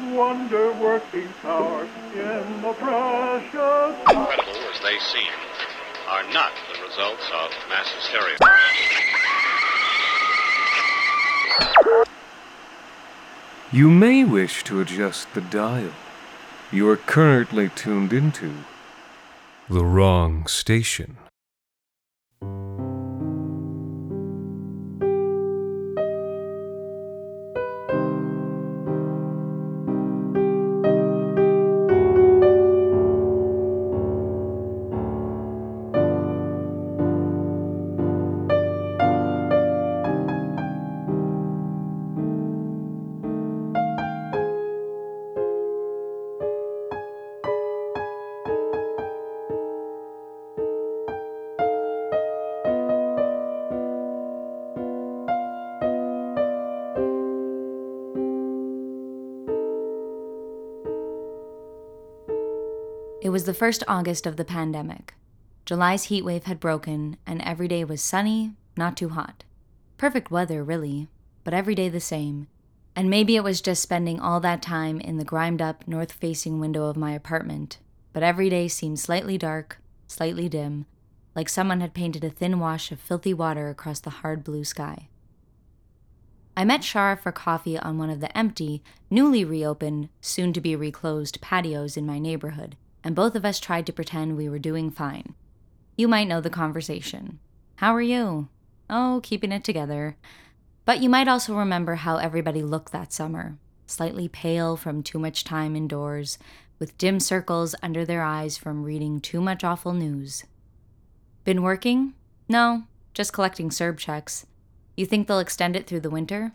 wonder-working power in the precious... Incredible as they seem, are not the results of mass hysteria. You may wish to adjust the dial. You are currently tuned into The Wrong Station. It was the first August of the pandemic. July's heatwave had broken, and every day was sunny, not too hot. Perfect weather, really, but every day the same. And maybe it was just spending all that time in the grimed-up, north-facing window of my apartment, but every day seemed slightly dark, slightly dim, like someone had painted a thin wash of filthy water across the hard blue sky. I met Shara for coffee on one of the empty, newly reopened, soon-to-be reclosed patios in my neighborhood, and both of us tried to pretend we were doing fine. You might know the conversation. How are you? Oh, keeping it together. But you might also remember how everybody looked that summer, slightly pale from too much time indoors, with dim circles under their eyes from reading too much awful news. Been working? No, just collecting CERB checks. You think they'll extend it through the winter?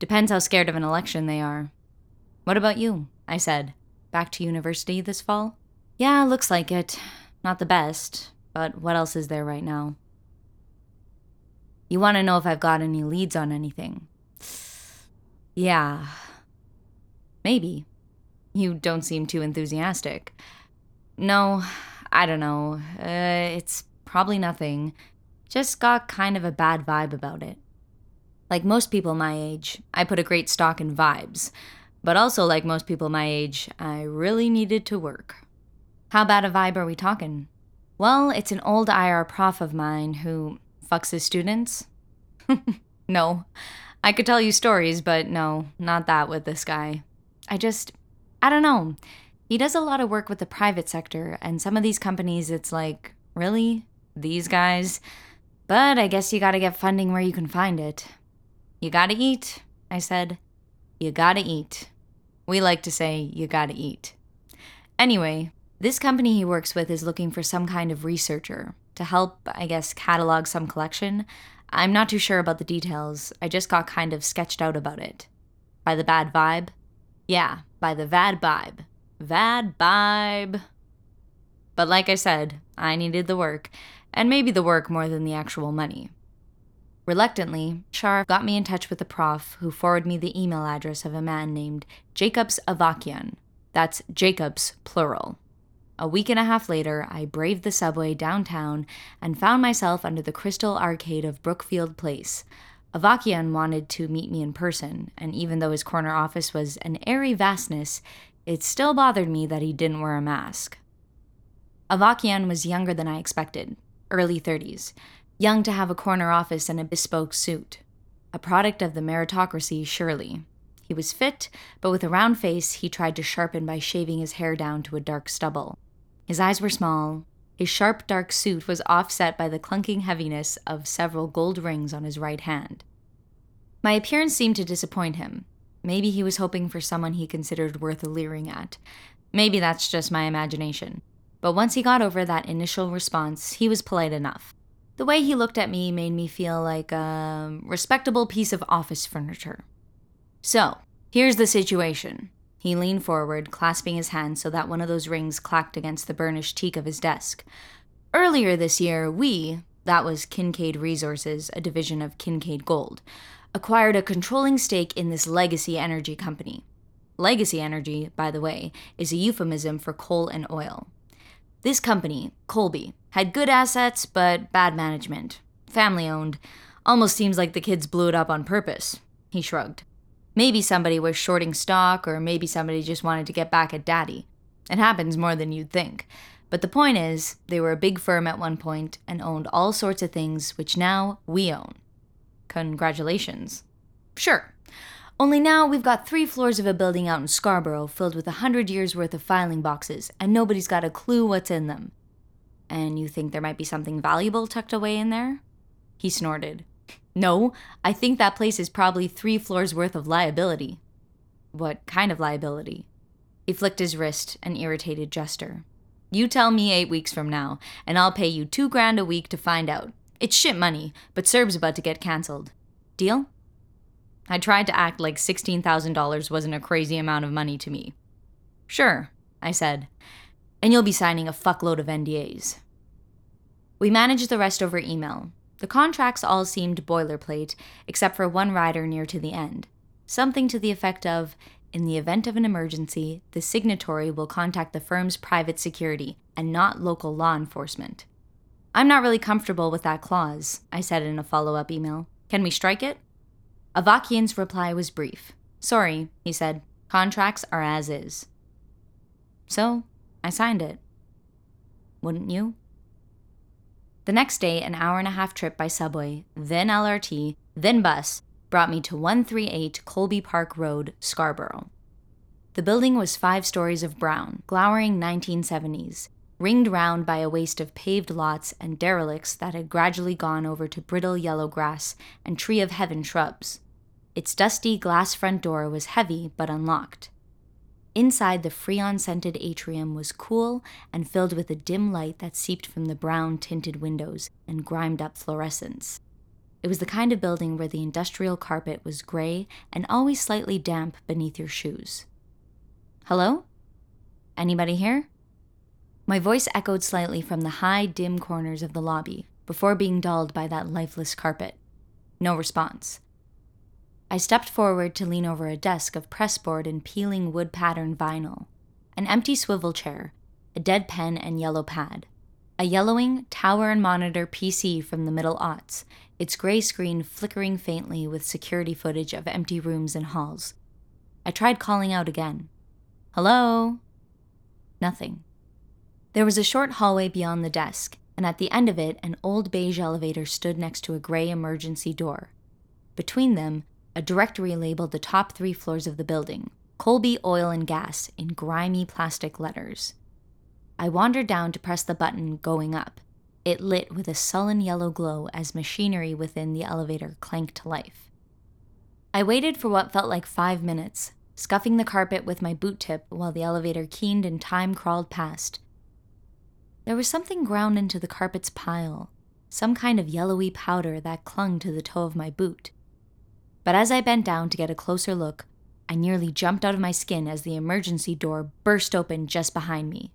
Depends how scared of an election they are. What about you? I said. Back to university this fall? Yeah, looks like it. Not the best, but what else is there right now? You want to know if I've got any leads on anything? Yeah. Maybe. You don't seem too enthusiastic. No, I don't know. It's probably nothing. Just got kind of a bad vibe about it. Like most people my age, I put a great stock in vibes. But also, like most people my age, I really needed to work. How bad a vibe are we talking? Well, it's an old IR prof of mine who fucks his students. No. I could tell you stories, but no, not that with this guy. I don't know. He does a lot of work with the private sector, and some of these companies, it's like, really? These guys? But I guess you gotta get funding where you can find it. You gotta eat, I said. You gotta eat. We like to say, you gotta eat. Anyway, this company he works with is looking for some kind of researcher to help, I guess, catalog some collection. I'm not too sure about the details. I just got kind of sketched out about it. By the bad vibe? Yeah, by the bad vibe. Bad vibe. But like I said, I needed the work, and maybe the work more than the actual money. Reluctantly, Shar got me in touch with the prof who forwarded me the email address of a man named Jacobs Avakian. That's Jacobs, plural. A week and a half later, I braved the subway downtown and found myself under the crystal arcade of Brookfield Place. Avakian wanted to meet me in person, and even though his corner office was an airy vastness, it still bothered me that he didn't wear a mask. Avakian was younger than I expected, early 30s. Young to have a corner office and a bespoke suit. A product of the meritocracy, surely. He was fit, but with a round face he tried to sharpen by shaving his hair down to a dark stubble. His eyes were small. His sharp, dark suit was offset by the clunking heaviness of several gold rings on his right hand. My appearance seemed to disappoint him. Maybe he was hoping for someone he considered worth a leering at. Maybe that's just my imagination. But once he got over that initial response, he was polite enough. The way he looked at me made me feel like a respectable piece of office furniture. So, here's the situation. He leaned forward, clasping his hand so that one of those rings clacked against the burnished teak of his desk. Earlier this year, we, that was Kincaid Resources, a division of Kincaid Gold, acquired a controlling stake in this legacy energy company. Legacy energy, by the way, is a euphemism for coal and oil. This company, Colby, had good assets, but bad management. Family-owned. Almost seems like the kids blew it up on purpose. He shrugged. Maybe somebody was shorting stock, or maybe somebody just wanted to get back at Daddy. It happens more than you'd think. But the point is, they were a big firm at one point and owned all sorts of things which now we own. Congratulations. Sure. Only now we've got 3 floors of a building out in Scarborough filled with 100 years worth of filing boxes, and nobody's got a clue what's in them. And you think there might be something valuable tucked away in there? He snorted. No, I think that place is probably 3 floors worth of liability. What kind of liability? He flicked his wrist, an irritated gesture. You tell me 8 weeks from now, and I'll pay you $2,000 a week to find out. It's shit money, but CERB's about to get cancelled. Deal? I tried to act like $16,000 wasn't a crazy amount of money to me. Sure, I said. And you'll be signing a fuckload of NDAs. We managed the rest over email. The contracts all seemed boilerplate, except for one rider near to the end. Something to the effect of, in the event of an emergency, the signatory will contact the firm's private security, and not local law enforcement. I'm not really comfortable with that clause, I said in a follow-up email. Can we strike it? Avakian's reply was brief. Sorry, he said. Contracts are as is. So, I signed it. Wouldn't you? The next day, an hour-and-a-half trip by subway, then LRT, then bus, brought me to 138 Colby Park Road, Scarborough. The building was 5 stories of brown, glowering 1970s, ringed round by a waste of paved lots and derelicts that had gradually gone over to brittle yellow grass and tree-of-heaven shrubs. Its dusty glass front door was heavy but unlocked. Inside, the freon-scented atrium was cool and filled with a dim light that seeped from the brown-tinted windows and grimed-up fluorescence. It was the kind of building where the industrial carpet was gray and always slightly damp beneath your shoes. Hello? Anybody here? My voice echoed slightly from the high, dim corners of the lobby, before being dulled by that lifeless carpet. No response. I stepped forward to lean over a desk of pressboard and peeling wood-patterned vinyl, an empty swivel chair, a dead pen and yellow pad, a yellowing tower and monitor PC from the middle aughts, its gray screen flickering faintly with security footage of empty rooms and halls. I tried calling out again. Hello? Nothing. There was a short hallway beyond the desk, and at the end of it, an old beige elevator stood next to a gray emergency door. Between them, a directory labeled the top 3 floors of the building, Colby Oil and Gas, in grimy plastic letters. I wandered down to press the button going up. It lit with a sullen yellow glow as machinery within the elevator clanked to life. I waited for what felt like 5 minutes, scuffing the carpet with my boot tip while the elevator keened and time crawled past. There was something ground into the carpet's pile, some kind of yellowy powder that clung to the toe of my boot. But as I bent down to get a closer look, I nearly jumped out of my skin as the emergency door burst open just behind me.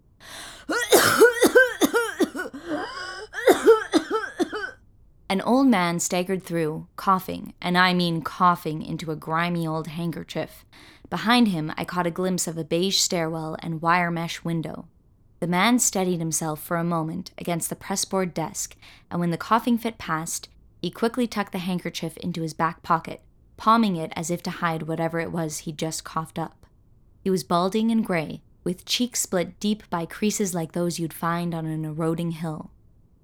An old man staggered through, coughing, and I mean coughing, into a grimy old handkerchief. Behind him, I caught a glimpse of a beige stairwell and wire mesh window. The man steadied himself for a moment against the pressboard desk, and when the coughing fit passed, he quickly tucked the handkerchief into his back pocket, palming it as if to hide whatever it was he'd just coughed up. He was balding and gray, with cheeks split deep by creases like those you'd find on an eroding hill.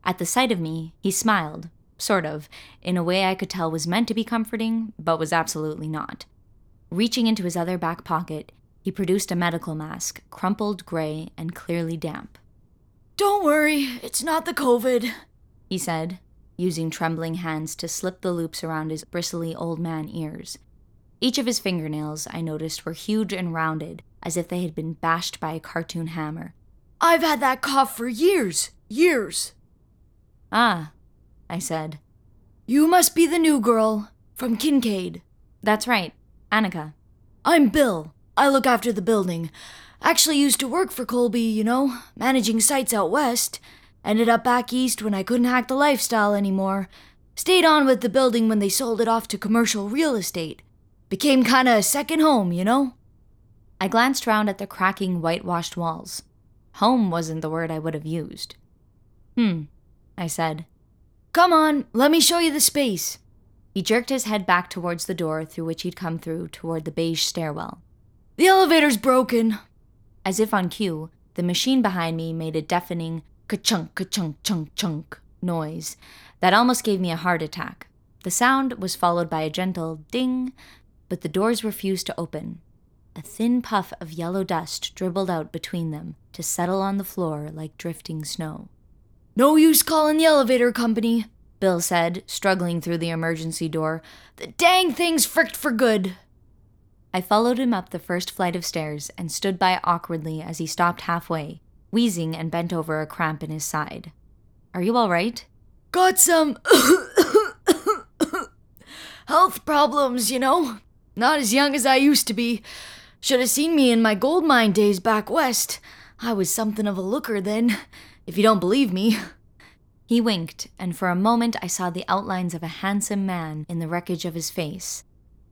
At the sight of me, he smiled, sort of, in a way I could tell was meant to be comforting, but was absolutely not. Reaching into his other back pocket, he produced a medical mask, crumpled, gray, and clearly damp. "Don't worry, it's not the COVID," he said, using trembling hands to slip the loops around his bristly old man ears. Each of his fingernails, I noticed, were huge and rounded, as if they had been bashed by a cartoon hammer. "I've had that cough for years, years." "Ah," I said. "You must be the new girl from Kincaid." "That's right, Annika." "I'm Bill. I look after the building. Actually used to work for Colby, you know, managing sites out west. Ended up back east when I couldn't hack the lifestyle anymore. Stayed on with the building when they sold it off to commercial real estate. Became kinda a second home, you know?" I glanced round at the cracking, whitewashed walls. Home wasn't the word I would have used. "I said. "Come on, let me show you the space." He jerked his head back towards the door through which he'd come through toward the beige stairwell. "The elevator's broken!" As if on cue, the machine behind me made a deafening ka-chunk, ka-chunk, chunk, chunk noise that almost gave me a heart attack. The sound was followed by a gentle ding, but the doors refused to open. A thin puff of yellow dust dribbled out between them to settle on the floor like drifting snow. "No use calling the elevator company," Bill said, struggling through the emergency door. "The dang thing's fricked for good." I followed him up the first flight of stairs and stood by awkwardly as he stopped halfway, wheezing and bent over a cramp in his side. "Are you all right?" "Got some health problems, you know. Not as young as I used to be. Should have seen me in my gold mine days back west. I was something of a looker then, if you don't believe me." He winked, and for a moment I saw the outlines of a handsome man in the wreckage of his face.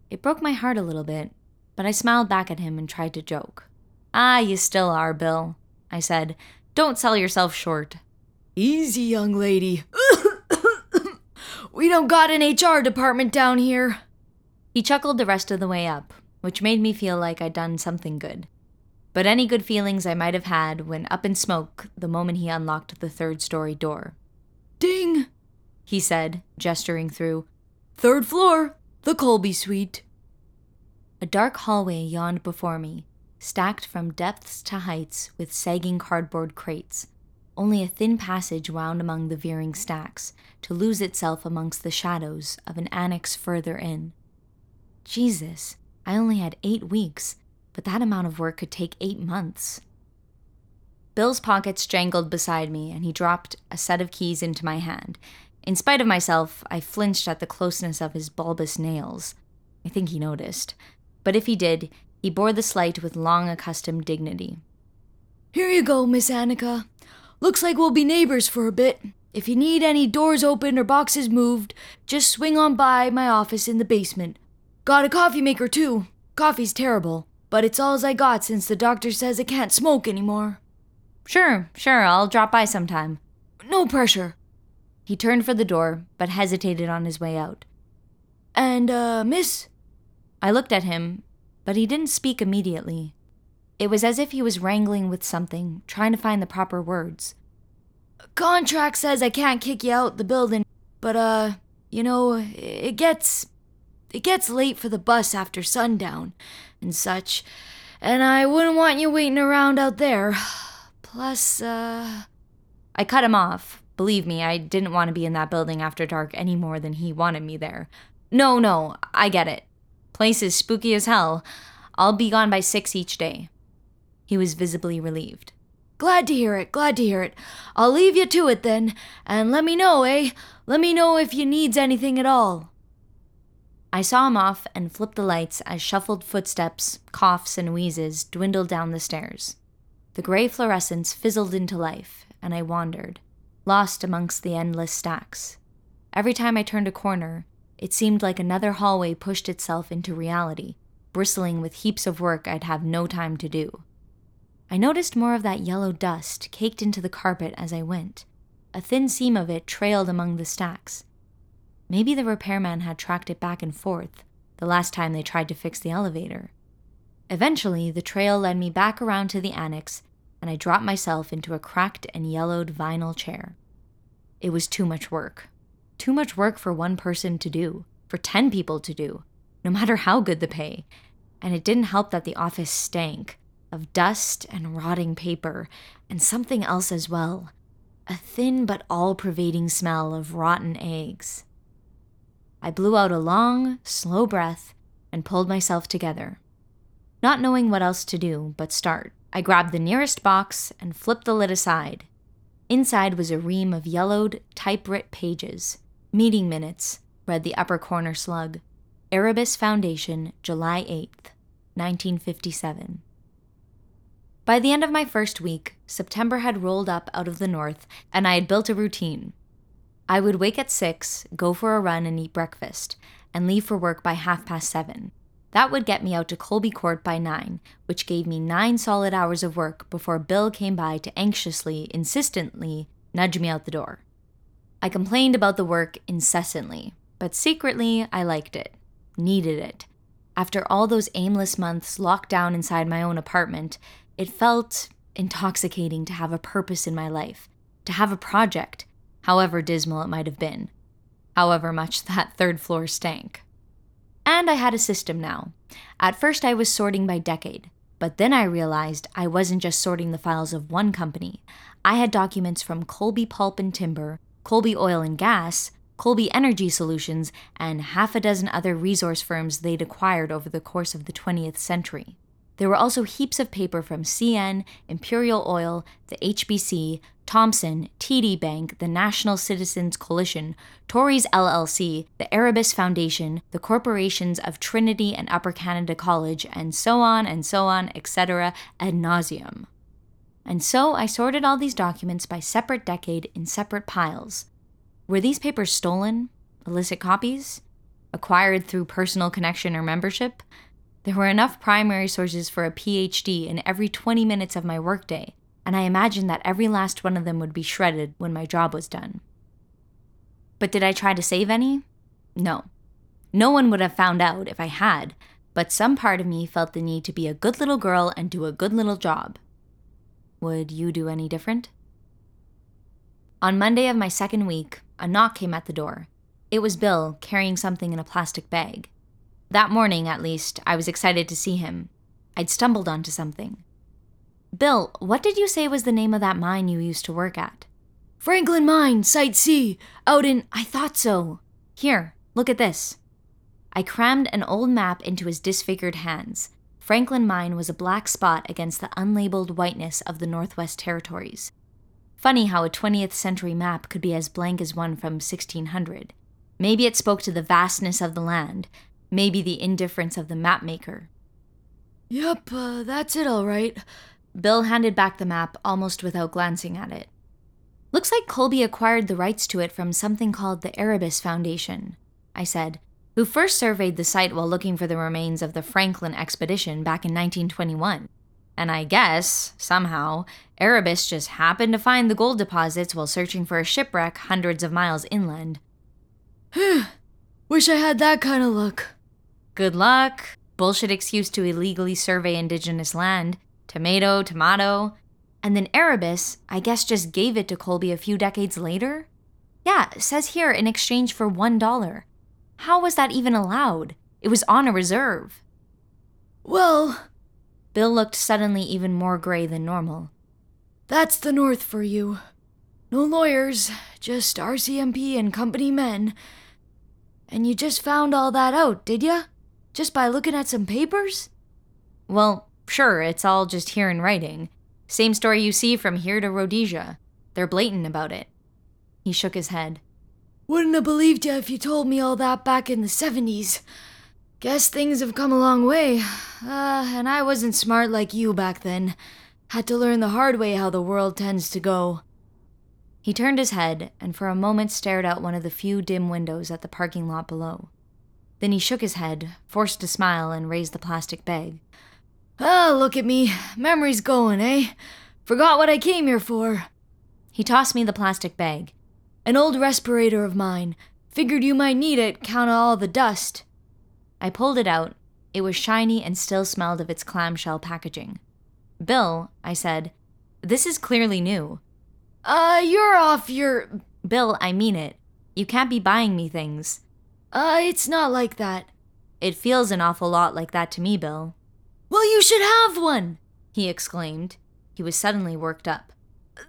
It broke my heart a little bit, but I smiled back at him and tried to joke. "Ah, you still are, Bill," I said. "Don't sell yourself short." "Easy, young lady. We don't got an HR department down here." He chuckled the rest of the way up, which made me feel like I'd done something good. But any good feelings I might have had went up in smoke the moment he unlocked the third-story door. "Ding," he said, gesturing through. "Third floor, the Colby suite." A dark hallway yawned before me, stacked from depths to heights with sagging cardboard crates. Only a thin passage wound among the veering stacks, to lose itself amongst the shadows of an annex further in. Jesus, I only had 8 weeks, but that amount of work could take 8 months. Bill's pockets jangled beside me, and he dropped a set of keys into my hand. In spite of myself, I flinched at the closeness of his bulbous nails. I think he noticed. But if he did, he bore the slight with long-accustomed dignity. "Here you go, Miss Annika. Looks like we'll be neighbors for a bit. If you need any doors opened or boxes moved, just swing on by my office in the basement. Got a coffee maker, too. Coffee's terrible, but it's all I got since the doctor says I can't smoke anymore." Sure, I'll drop by sometime." "No pressure." He turned for the door, but hesitated on his way out. "And, miss?" I looked at him, but he didn't speak immediately. It was as if he was wrangling with something, trying to find the proper words. "Contract says I can't kick you out the building, but, you know, it gets late for the bus after sundown and such, and I wouldn't want you waiting around out there. Plus, I cut him off. Believe me, I didn't want to be in that building after dark any more than he wanted me there. No, I get it. Place is spooky as hell. I'll be gone by 6 each day." He was visibly relieved. Glad to hear it. I'll leave you to it then, and let me know, eh? Let me know if you needs anything at all." I saw him off and flipped the lights as shuffled footsteps, coughs, and wheezes dwindled down the stairs. The gray fluorescence fizzled into life, and I wandered, lost amongst the endless stacks. Every time I turned a corner, it seemed like another hallway pushed itself into reality, bristling with heaps of work I'd have no time to do. I noticed more of that yellow dust caked into the carpet as I went. A thin seam of it trailed among the stacks. Maybe the repairman had tracked it back and forth the last time they tried to fix the elevator. Eventually, the trail led me back around to the annex, and I dropped myself into a cracked and yellowed vinyl chair. It was too much work. Too much work for one person to do, for 10 people to do, no matter how good the pay. And it didn't help that the office stank of dust and rotting paper, and something else as well, a thin but all-pervading smell of rotten eggs. I blew out a long, slow breath and pulled myself together. Not knowing what else to do but start, I grabbed the nearest box and flipped the lid aside. Inside was a ream of yellowed, typewrit pages. "Meeting minutes," read the upper corner slug. "Erebus Foundation, July 8th, 1957. By the end of my first week, September had rolled up out of the north, and I had built a routine. I would wake at 6, go for a run and eat breakfast, and leave for work by 7:30. That would get me out to Colby Court by 9, which gave me 9 solid hours of work before Bill came by to anxiously, insistently nudge me out the door. I complained about the work incessantly, But secretly, I liked it. Needed it. After all those aimless months locked down inside my own apartment, it felt intoxicating to have a purpose in my life, to have a project, however dismal it might have been, however much that third floor stank. And I had a system now. At first I was sorting by decade, but then I realized I wasn't just sorting the files of one company. I had documents from Colby Pulp and Timber, Colby Oil and Gas, Colby Energy Solutions, and half a dozen other resource firms they'd acquired over the course of the 20th century. There were also heaps of paper from CN, Imperial Oil, the HBC, Thomson, TD Bank, the National Citizens Coalition, Tories LLC, the Erebus Foundation, the corporations of Trinity and Upper Canada College, and so on, etc., ad nauseum. And so I sorted all these documents by separate decade in separate piles. Were these papers stolen? Illicit copies? Acquired through personal connection or membership? There were enough primary sources for a PhD in every 20 minutes of my workday, and I imagined that every last one of them would be shredded when my job was done. But did I try to save any? No. No one would have found out if I had, but some part of me felt the need to be a good little girl and do a good little job. Would you do any different? On Monday of my second week, a knock came at the door. It was Bill, carrying something in a plastic bag. That morning, at least, I was excited to see him. I'd stumbled onto something. Bill, what did you say was the name of that mine you used to work at? Franklin Mine, Site C, out in... I thought so. Here, look at this. I crammed an old map into his disfigured hands. Franklin Mine was a black spot against the unlabeled whiteness of the Northwest Territories. Funny how a 20th century map could be as blank as one from 1600. Maybe it spoke to the vastness of the land. Maybe the indifference of the mapmaker. Yep, that's it all right. Bill handed back the map almost without glancing at it. Looks like Colby acquired the rights to it from something called the Erebus Foundation, I said, who first surveyed the site while looking for the remains of the Franklin Expedition back in 1921. And I guess, somehow, Erebus just happened to find the gold deposits while searching for a shipwreck hundreds of miles inland. Wish I had that kind of luck. Good luck. Bullshit excuse to illegally survey indigenous land. Tomato, tomato. And then Erebus, I guess, just gave it to Colby a few decades later? Yeah, says here in exchange for $1. How was that even allowed? It was on a reserve. Well... Bill looked suddenly even more gray than normal. That's the North for you. No lawyers, just RCMP and company men. And you just found all that out, did ya? Just by looking at some papers? Well, sure, it's all just here in writing. Same story you see from here to Rhodesia. They're blatant about it. He shook his head. Wouldn't have believed ya if you told me all that back in the 70s. Guess things have come a long way. And I wasn't smart like you back then. Had to learn the hard way how the world tends to go. He turned his head and for a moment stared out one of the few dim windows at the parking lot below. Then he shook his head, forced a smile, and raised the plastic bag. Oh, look at me. Memory's going, eh? Forgot what I came here for. He tossed me the plastic bag. An old respirator of mine. Figured you might need it, count all the dust. I pulled it out. It was shiny and still smelled of its clamshell packaging. Bill, I said, this is clearly new. You're off your... Bill, I mean it. You can't be buying me things. It's not like that. It feels an awful lot like that to me, Bill. Well, you should have one, he exclaimed. He was suddenly worked up.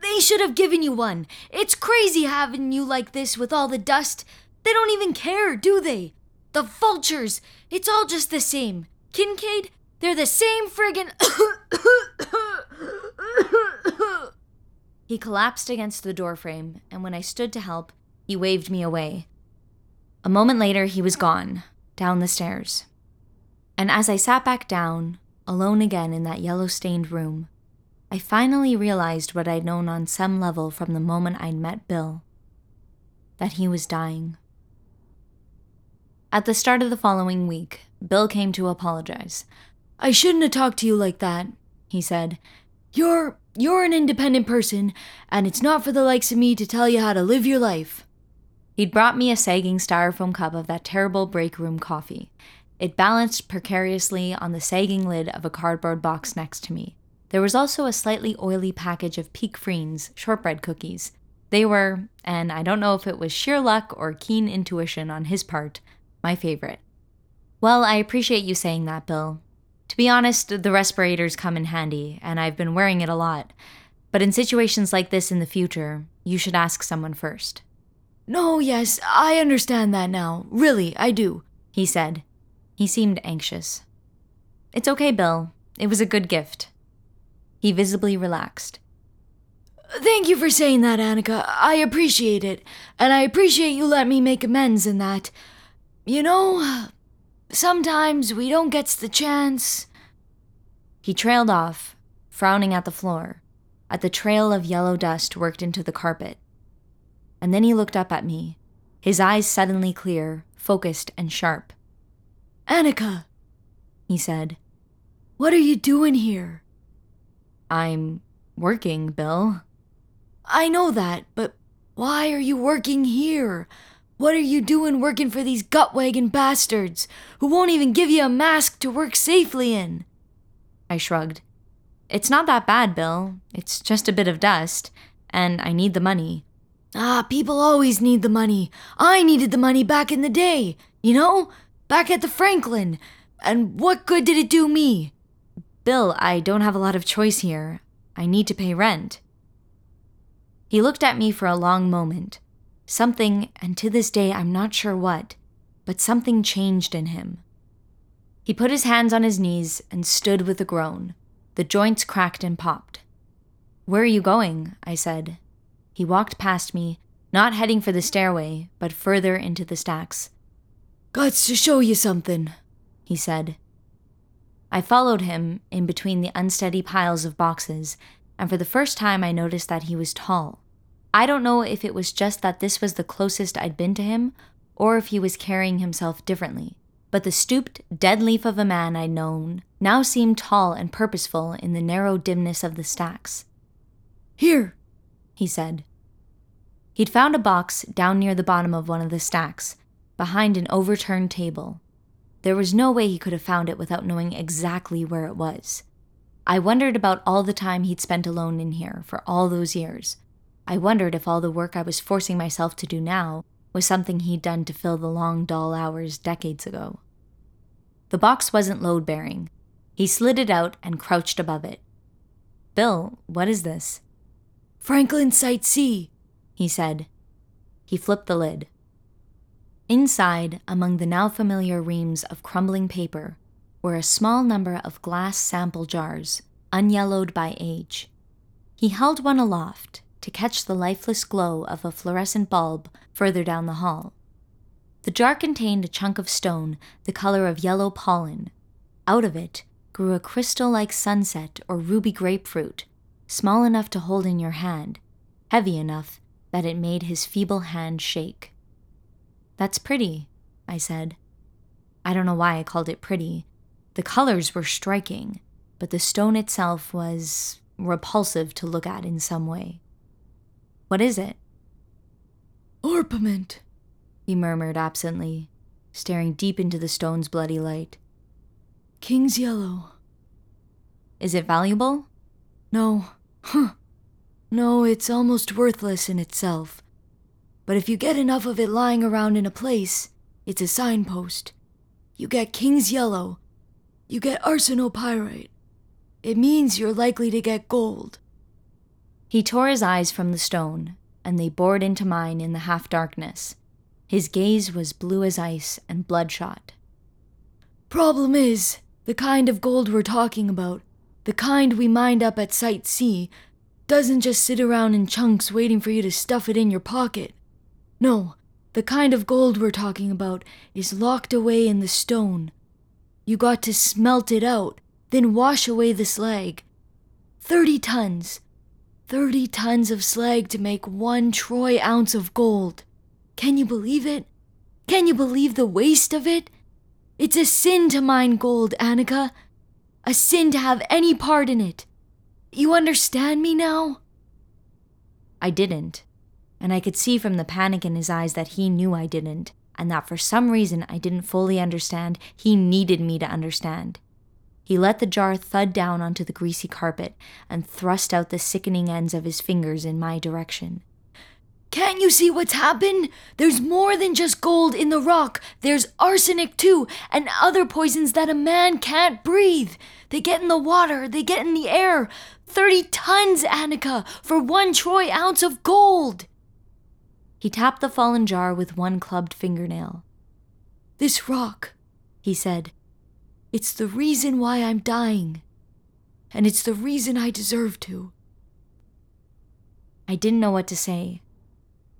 They should have given you one. It's crazy having you like this with all the dust. They don't even care, do they? The vultures! It's all just the same. Kincaid, they're the same friggin'... He collapsed against the doorframe, and when I stood to help, he waved me away. A moment later, he was gone, down the stairs. And as I sat back down, alone again in that yellow-stained room, I finally realized what I'd known on some level from the moment I'd met Bill. That he was dying. At the start of the following week, Bill came to apologize. I shouldn't have talked to you like that, he said. You're an independent person, and it's not for the likes of me to tell you how to live your life. He'd brought me a sagging styrofoam cup of that terrible break room coffee. It balanced precariously on the sagging lid of a cardboard box next to me. There was also a slightly oily package of Peak Freens shortbread cookies. They were, and I don't know if it was sheer luck or keen intuition on his part, my favorite. Well, I appreciate you saying that, Bill. To be honest, the respirator's come in handy, and I've been wearing it a lot. But in situations like this in the future, you should ask someone first. No, yes, I understand that now. Really, I do, he said. He seemed anxious. It's okay, Bill. It was a good gift. He visibly relaxed. Thank you for saying that, Annika. I appreciate it, and I appreciate you letting me make amends in that. You know, sometimes we don't get the chance. He trailed off, frowning at the floor, at the trail of yellow dust worked into the carpet. And then he looked up at me, his eyes suddenly clear, focused and sharp. Annika, he said, what are you doing here? I'm working, Bill. I know that, but why are you working here? What are you doing working for these gutwagon bastards who won't even give you a mask to work safely in? I shrugged. It's not that bad, Bill. It's just a bit of dust, and I need the money. Ah, people always need the money. I needed the money back in the day, you know? Back at the Franklin, and what good did it do me? Bill, I don't have a lot of choice here. I need to pay rent. He looked at me for a long moment. Something, and to this day I'm not sure what, but something changed in him. He put his hands on his knees and stood with a groan. The joints cracked and popped. Where are you going? I said. He walked past me, not heading for the stairway, but further into the stacks. Gots to show you something, he said. I followed him in between the unsteady piles of boxes, and for the first time I noticed that he was tall. I don't know if it was just that this was the closest I'd been to him, or if he was carrying himself differently, but the stooped, dead leaf of a man I'd known now seemed tall and purposeful in the narrow dimness of the stacks. Here, he said. He'd found a box down near the bottom of one of the stacks, behind an overturned table. There was no way he could have found it without knowing exactly where it was. I wondered about all the time he'd spent alone in here for all those years. I wondered if all the work I was forcing myself to do now was something he'd done to fill the long, dull hours decades ago. The box wasn't load-bearing. He slid it out and crouched above it. Bill, what is this? Franklin Site C, he said. He flipped the lid. Inside, among the now familiar reams of crumbling paper, were a small number of glass sample jars, unyellowed by age. He held one aloft to catch the lifeless glow of a fluorescent bulb further down the hall. The jar contained a chunk of stone the color of yellow pollen. Out of it grew a crystal-like sunset or ruby grapefruit, small enough to hold in your hand, heavy enough that it made his feeble hand shake. That's pretty, I said. I don't know why I called it pretty. The colors were striking, but the stone itself was repulsive to look at in some way. What is it? Orpiment, he murmured absently, staring deep into the stone's bloody light. King's Yellow. Is it valuable? No. No, it's almost worthless in itself. But if you get enough of it lying around in a place, it's a signpost. You get King's Yellow. You get arsenopyrite. It means you're likely to get gold. He tore his eyes from the stone, and they bored into mine in the half-darkness. His gaze was blue as ice and bloodshot. Problem is, the kind of gold we're talking about, the kind we mined up at Site C, doesn't just sit around in chunks waiting for you to stuff it in your pocket. No, the kind of gold we're talking about is locked away in the stone. You got to smelt it out, then wash away the slag. 30 tons. 30 tons of slag to make 1 troy ounce of gold. Can you believe it? Can you believe the waste of it? It's a sin to mine gold, Annika. A sin to have any part in it. You understand me now? I didn't. and I could see from the panic in his eyes that he knew I didn't, and that for some reason I didn't fully understand, he needed me to understand. He let the jar thud down onto the greasy carpet and thrust out the sickening ends of his fingers in my direction. "Can't you see what's happened? There's more than just gold in the rock. There's arsenic too, and other poisons that a man can't breathe. They get in the water, they get in the air. 30 tons, Annika, for 1 troy ounce of gold." He tapped the fallen jar with one clubbed fingernail. "This rock," he said, "it's the reason why I'm dying. And it's the reason I deserve to." I didn't know what to say.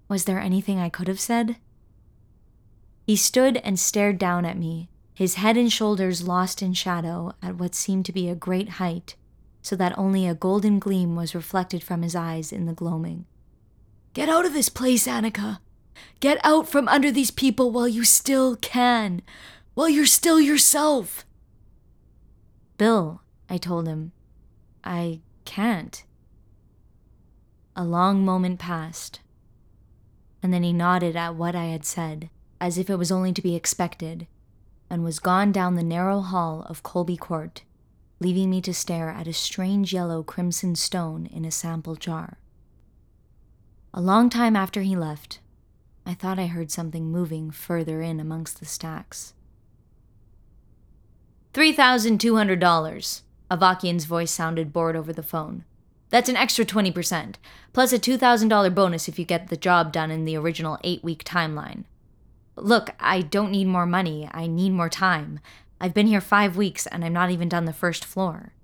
Was there anything I could have said? He stood and stared down at me, his head and shoulders lost in shadow at what seemed to be a great height, so that only a golden gleam was reflected from his eyes in the gloaming. "Get out of this place, Annika. Get out from under these people while you still can, while you're still yourself." "Bill," I told him, "I can't." A long moment passed. And then he nodded at what I had said, as if it was only to be expected, and was gone down the narrow hall of Colby Court, leaving me to stare at a strange yellow crimson stone in a sample jar. A long time after he left, I thought I heard something moving further in amongst the stacks. $3,200, Avakian's voice sounded bored over the phone. "That's an extra 20%, plus a $2,000 bonus if you get the job done in the original 8-week timeline. Look, I don't need more money, I need more time. I've been here 5 weeks and I'm not even done the first floor."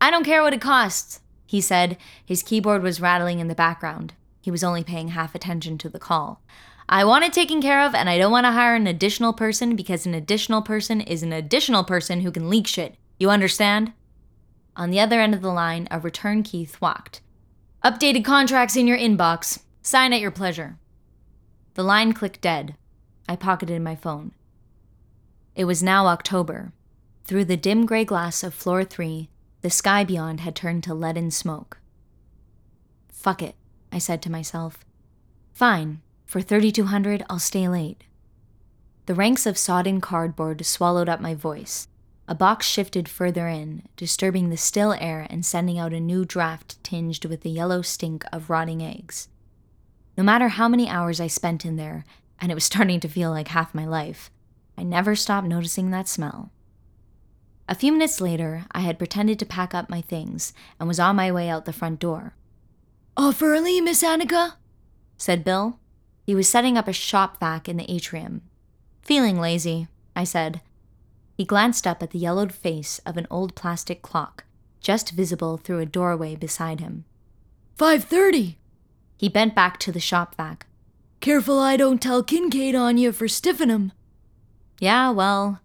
"I don't care what it costs," he said. His keyboard was rattling in the background. He was only paying half attention to the call. "I want it taken care of, and I don't want to hire an additional person because an additional person is an additional person who can leak shit. You understand?" On the other end of the line, a return key thwacked. "Updated contracts in your inbox. Sign at your pleasure." The line clicked dead. I pocketed my phone. It was now October. Through the dim gray glass of floor 3, the sky beyond had turned to leaden smoke. "Fuck it," I said to myself. "Fine, for $3,200, I'll stay late." The ranks of sodden cardboard swallowed up my voice. A box shifted further in, disturbing the still air and sending out a new draft tinged with the yellow stink of rotting eggs. No matter how many hours I spent in there, and it was starting to feel like half my life, I never stopped noticing that smell. A few minutes later, I had pretended to pack up my things and was on my way out the front door. "Off early, Miss Annika?" said Bill. He was setting up a shop vac in the atrium. "Feeling lazy," I said. He glanced up at the yellowed face of an old plastic clock, just visible through a doorway beside him. 5:30! He bent back to the shop vac. "Careful I don't tell Kincaid on you for stiffing him." Yeah, well,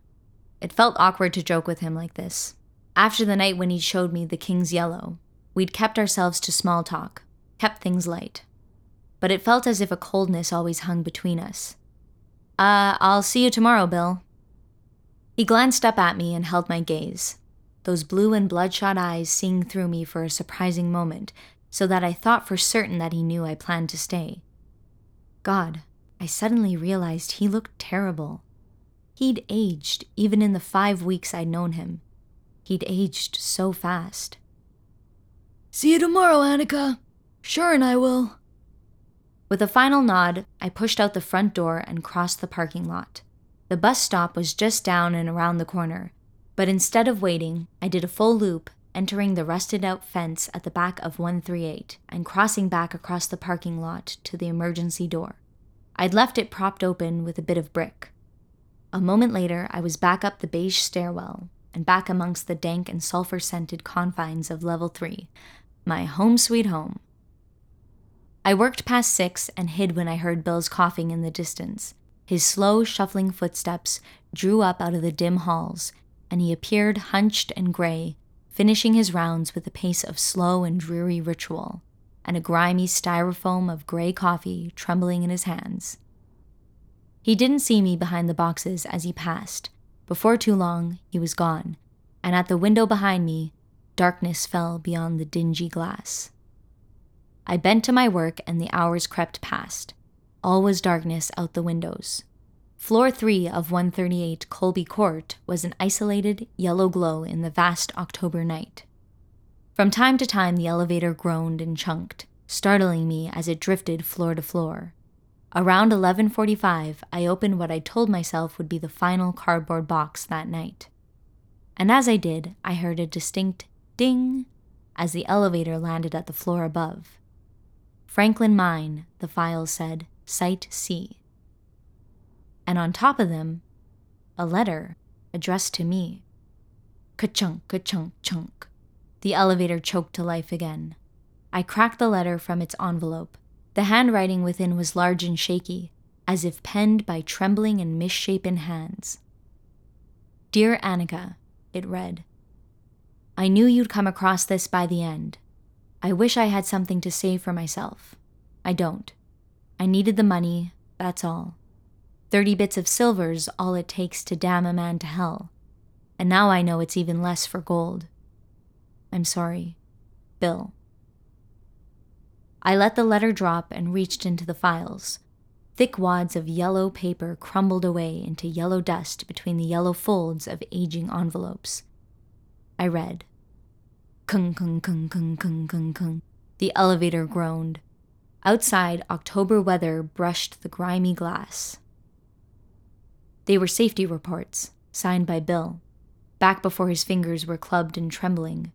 it felt awkward to joke with him like this. After the night when he showed me the King's Yellow, we'd kept ourselves to small talk, kept things light. But it felt as if a coldness always hung between us. I'll see you tomorrow, Bill." He glanced up at me and held my gaze, those blue and bloodshot eyes seeing through me for a surprising moment, so that I thought for certain that he knew I planned to stay. God, I suddenly realized he looked terrible. He'd aged, even in the 5 weeks I'd known him. He'd aged so fast. "See you tomorrow, Annika. Sure and I will." With a final nod, I pushed out the front door and crossed the parking lot. The bus stop was just down and around the corner, but instead of waiting, I did a full loop, entering the rusted-out fence at the back of 138 and crossing back across the parking lot to the emergency door. I'd left it propped open with a bit of brick. A moment later, I was back up the beige stairwell and back amongst the dank and sulfur-scented confines of Level 3, my home sweet home. I worked past 6 and hid when I heard Bill's coughing in the distance. His slow, shuffling footsteps drew up out of the dim halls, and he appeared hunched and gray, finishing his rounds with a pace of slow and dreary ritual, and a grimy styrofoam of gray coffee trembling in his hands. He didn't see me behind the boxes as he passed. Before too long, he was gone, and at the window behind me, darkness fell beyond the dingy glass. I bent to my work and the hours crept past. All was darkness out the windows. Floor 3 of 138 Colby Court was an isolated, yellow glow in the vast October night. From time to time the elevator groaned and chunked, startling me as it drifted floor to floor. Around 11:45, I opened what I told myself would be the final cardboard box that night. And as I did, I heard a distinct ding as the elevator landed at the floor above. Franklin Mine, the files said, Site C. And on top of them, a letter addressed to me. Ka-chunk, ka-chunk, chunk. The elevator choked to life again. I cracked the letter from its envelope. The handwriting within was large and shaky, as if penned by trembling and misshapen hands. "Dear Annika," it read. "I knew you'd come across this by the end. I wish I had something to say for myself. I don't. I needed the money, that's all. 30 bits of silver's all it takes to damn a man to hell. And now I know it's even less for gold. I'm sorry. Bill." I let the letter drop and reached into the files. Thick wads of yellow paper crumbled away into yellow dust between the yellow folds of aging envelopes. I read. Kung, kung, kung, kung, kung, kung, kung. The elevator groaned. Outside, October weather brushed the grimy glass. They were safety reports, signed by Bill, back before his fingers were clubbed and trembling.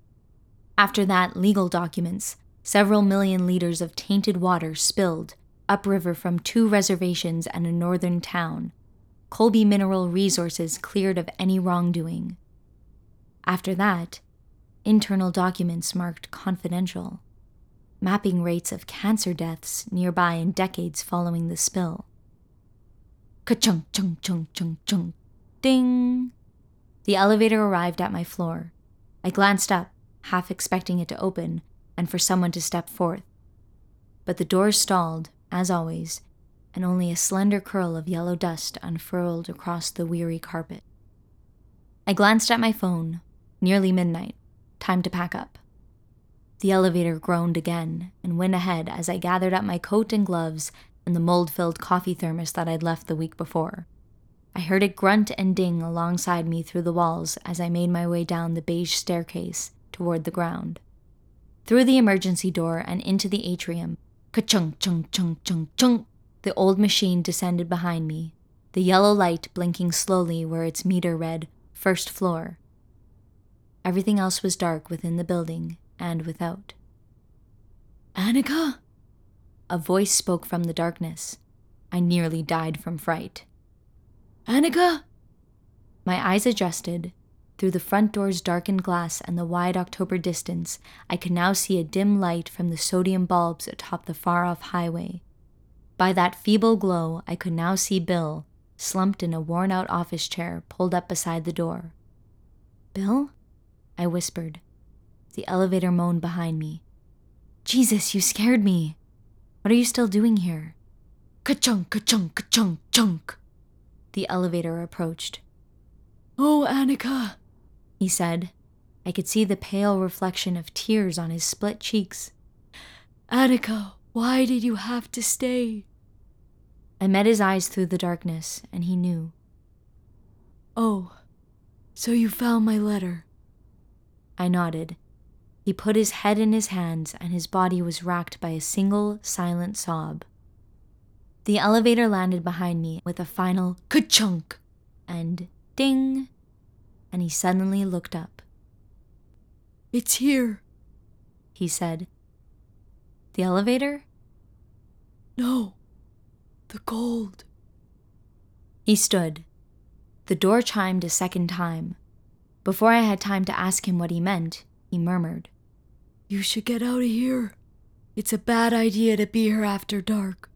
After that, legal documents, several million liters of tainted water spilled, upriver from 2 reservations and a northern town. Colby Mineral Resources cleared of any wrongdoing. After that, internal documents marked confidential, mapping rates of cancer deaths nearby in decades following the spill. Ka-chunk, chunk, chunk, chunk, chunk. Ding! The elevator arrived at my floor. I glanced up, half expecting it to open, and for someone to step forth. But the door stalled, as always, and only a slender curl of yellow dust unfurled across the weary carpet. I glanced at my phone. Nearly midnight. Time to pack up. The elevator groaned again, and went ahead as I gathered up my coat and gloves and the mold-filled coffee thermos that I'd left the week before. I heard it grunt and ding alongside me through the walls as I made my way down the beige staircase toward the ground. Through the emergency door and into the atrium, ka-chunk, chunk, chunk, chunk, chunk, the old machine descended behind me, the yellow light blinking slowly where its meter read, first floor. Everything else was dark within the building and without. "Annika?" A voice spoke from the darkness. I nearly died from fright. "Annika?" My eyes adjusted. Through the front door's darkened glass and the wide October distance, I could now see a dim light from the sodium bulbs atop the far-off highway. By that feeble glow, I could now see Bill, slumped in a worn-out office chair pulled up beside the door. "Bill?" I whispered. The elevator moaned behind me. "Jesus, you scared me. What are you still doing here?" Ka-chunk, ka-chunk, ka-chunk, chunk. The elevator approached. "Oh, Annika," he said. I could see the pale reflection of tears on his split cheeks. "Annika, why did you have to stay?" I met his eyes through the darkness, and he knew. "Oh, so you found my letter?" I nodded. He put his head in his hands, and his body was racked by a single, silent sob. The elevator landed behind me with a final ka-chunk and ding, and he suddenly looked up. "It's here," he said. "The elevator?" "No, the gold." He stood. The door chimed a second time. Before I had time to ask him what he meant, he murmured, "You should get out of here. It's a bad idea to be here after dark."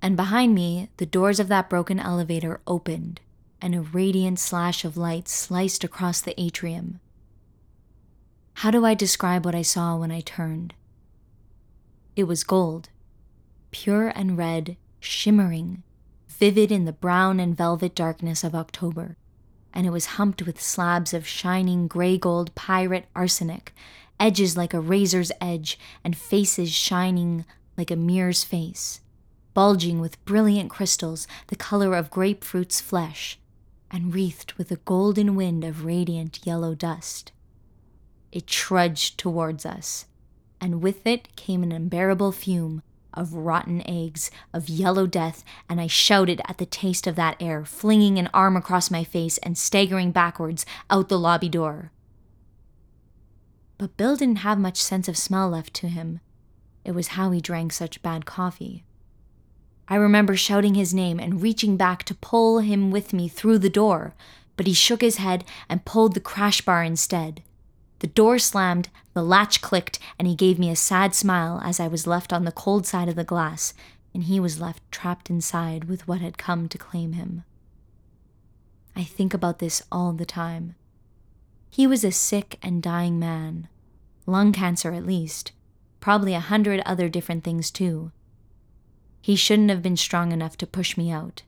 And behind me, the doors of that broken elevator opened, and a radiant slash of light sliced across the atrium. How do I describe what I saw when I turned? It was gold, pure and red, shimmering, vivid in the brown and velvet darkness of October, and it was humped with slabs of shining gray gold pyrite arsenic edges like a razor's edge, and faces shining like a mirror's face, bulging with brilliant crystals the color of grapefruit's flesh, and wreathed with a golden wind of radiant yellow dust. It trudged towards us, and with it came an unbearable fume of rotten eggs, of yellow death, and I shouted at the taste of that air, flinging an arm across my face and staggering backwards out the lobby door. But Bill didn't have much sense of smell left to him. It was how he drank such bad coffee. I remember shouting his name and reaching back to pull him with me through the door, but he shook his head and pulled the crash bar instead. The door slammed, the latch clicked, and he gave me a sad smile as I was left on the cold side of the glass, and he was left trapped inside with what had come to claim him. I think about this all the time. He was a sick and dying man. Lung cancer at least. Probably 100 other different things too. He shouldn't have been strong enough to push me out.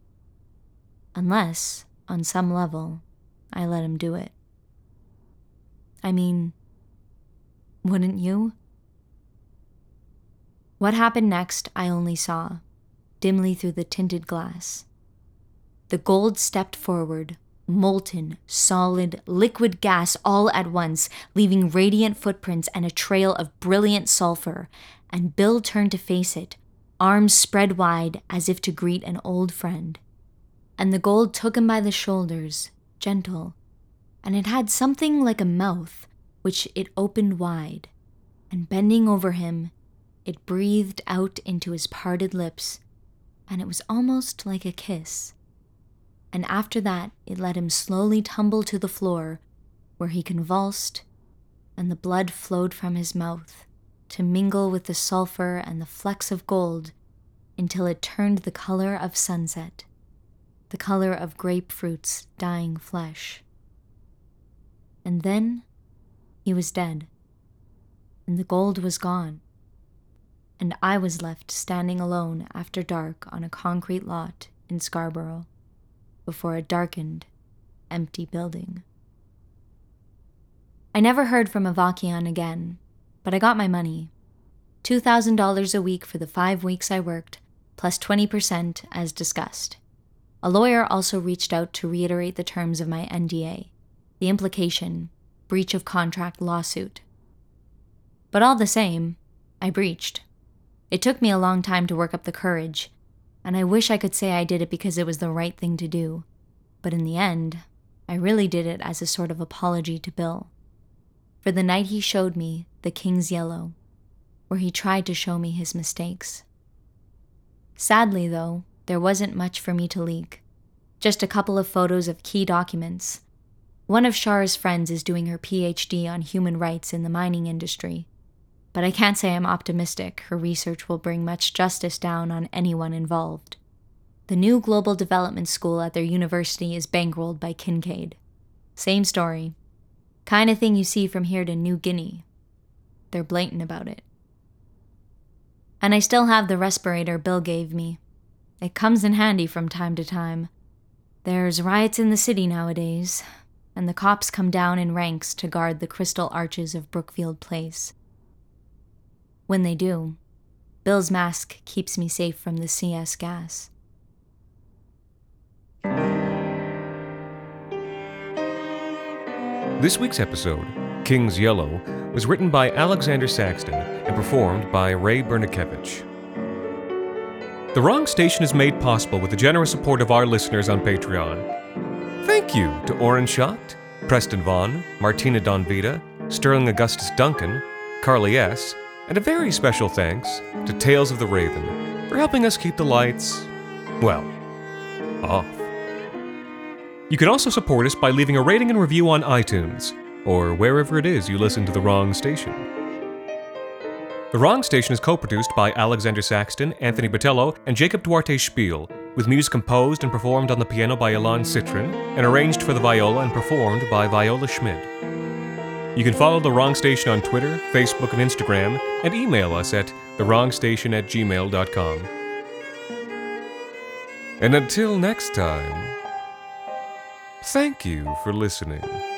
Unless, on some level, I let him do it. I mean, wouldn't you? What happened next, I only saw, dimly through the tinted glass. The gold stepped forward, molten, solid, liquid gas all at once, leaving radiant footprints and a trail of brilliant sulfur, and Bill turned to face it, arms spread wide as if to greet an old friend. And the gold took him by the shoulders, gentle, and it had something like a mouth, which it opened wide, and bending over him, it breathed out into his parted lips, and it was almost like a kiss. And after that, it let him slowly tumble to the floor, where he convulsed, and the blood flowed from his mouth, to mingle with the sulfur and the flecks of gold, until it turned the color of sunset, the color of grapefruit's dying flesh. And then, he was dead, and the gold was gone, and I was left standing alone after dark on a concrete lot in Scarborough, before a darkened, empty building. I never heard from Avakian again, but I got my money. $2,000 a week for the 5 weeks I worked, plus 20% as discussed. A lawyer also reached out to reiterate the terms of my NDA. The implication, breach of contract lawsuit. But all the same, I breached. It took me a long time to work up the courage, and I wish I could say I did it because it was the right thing to do. But in the end, I really did it as a sort of apology to Bill. For the night he showed me the King's Yellow, where he tried to show me his mistakes. Sadly, though, there wasn't much for me to leak. Just a couple of photos of key documents. One of Shara's friends is doing her PhD on human rights in the mining industry, but I can't say I'm optimistic her research will bring much justice down on anyone involved. The new global development school at their university is bankrolled by Kincaid. Same story. Kind of thing you see from here to New Guinea. They're blatant about it. And I still have the respirator Bill gave me. It comes in handy from time to time. There's riots in the city nowadays, and the cops come down in ranks to guard the crystal arches of Brookfield Place. When they do, Bill's mask keeps me safe from the CS gas. This week's episode, King's Yellow, was written by Alexander Saxton and performed by Rae Bernakevitch. The Wrong Station is made possible with the generous support of our listeners on Patreon. Thank you to Oren Schacht, Preston Vaughn, Martina Donvita, Sterling Augustus Duncan, Carly S., and a very special thanks to Tales of the Raven for helping us keep the lights, well, off. You can also support us by leaving a rating and review on iTunes, or wherever it is you listen to The Wrong Station. The Wrong Station is co-produced by Alexander Saxton, Anthony Botello, and Jacob Duarte Spiel, with music composed and performed on the piano by Ilan Citrin, and arranged for the viola and performed by Viola Schmidt. You can follow The Wrong Station on Twitter, Facebook, and Instagram, and email us at thewrongstation@gmail.com. And until next time, thank you for listening.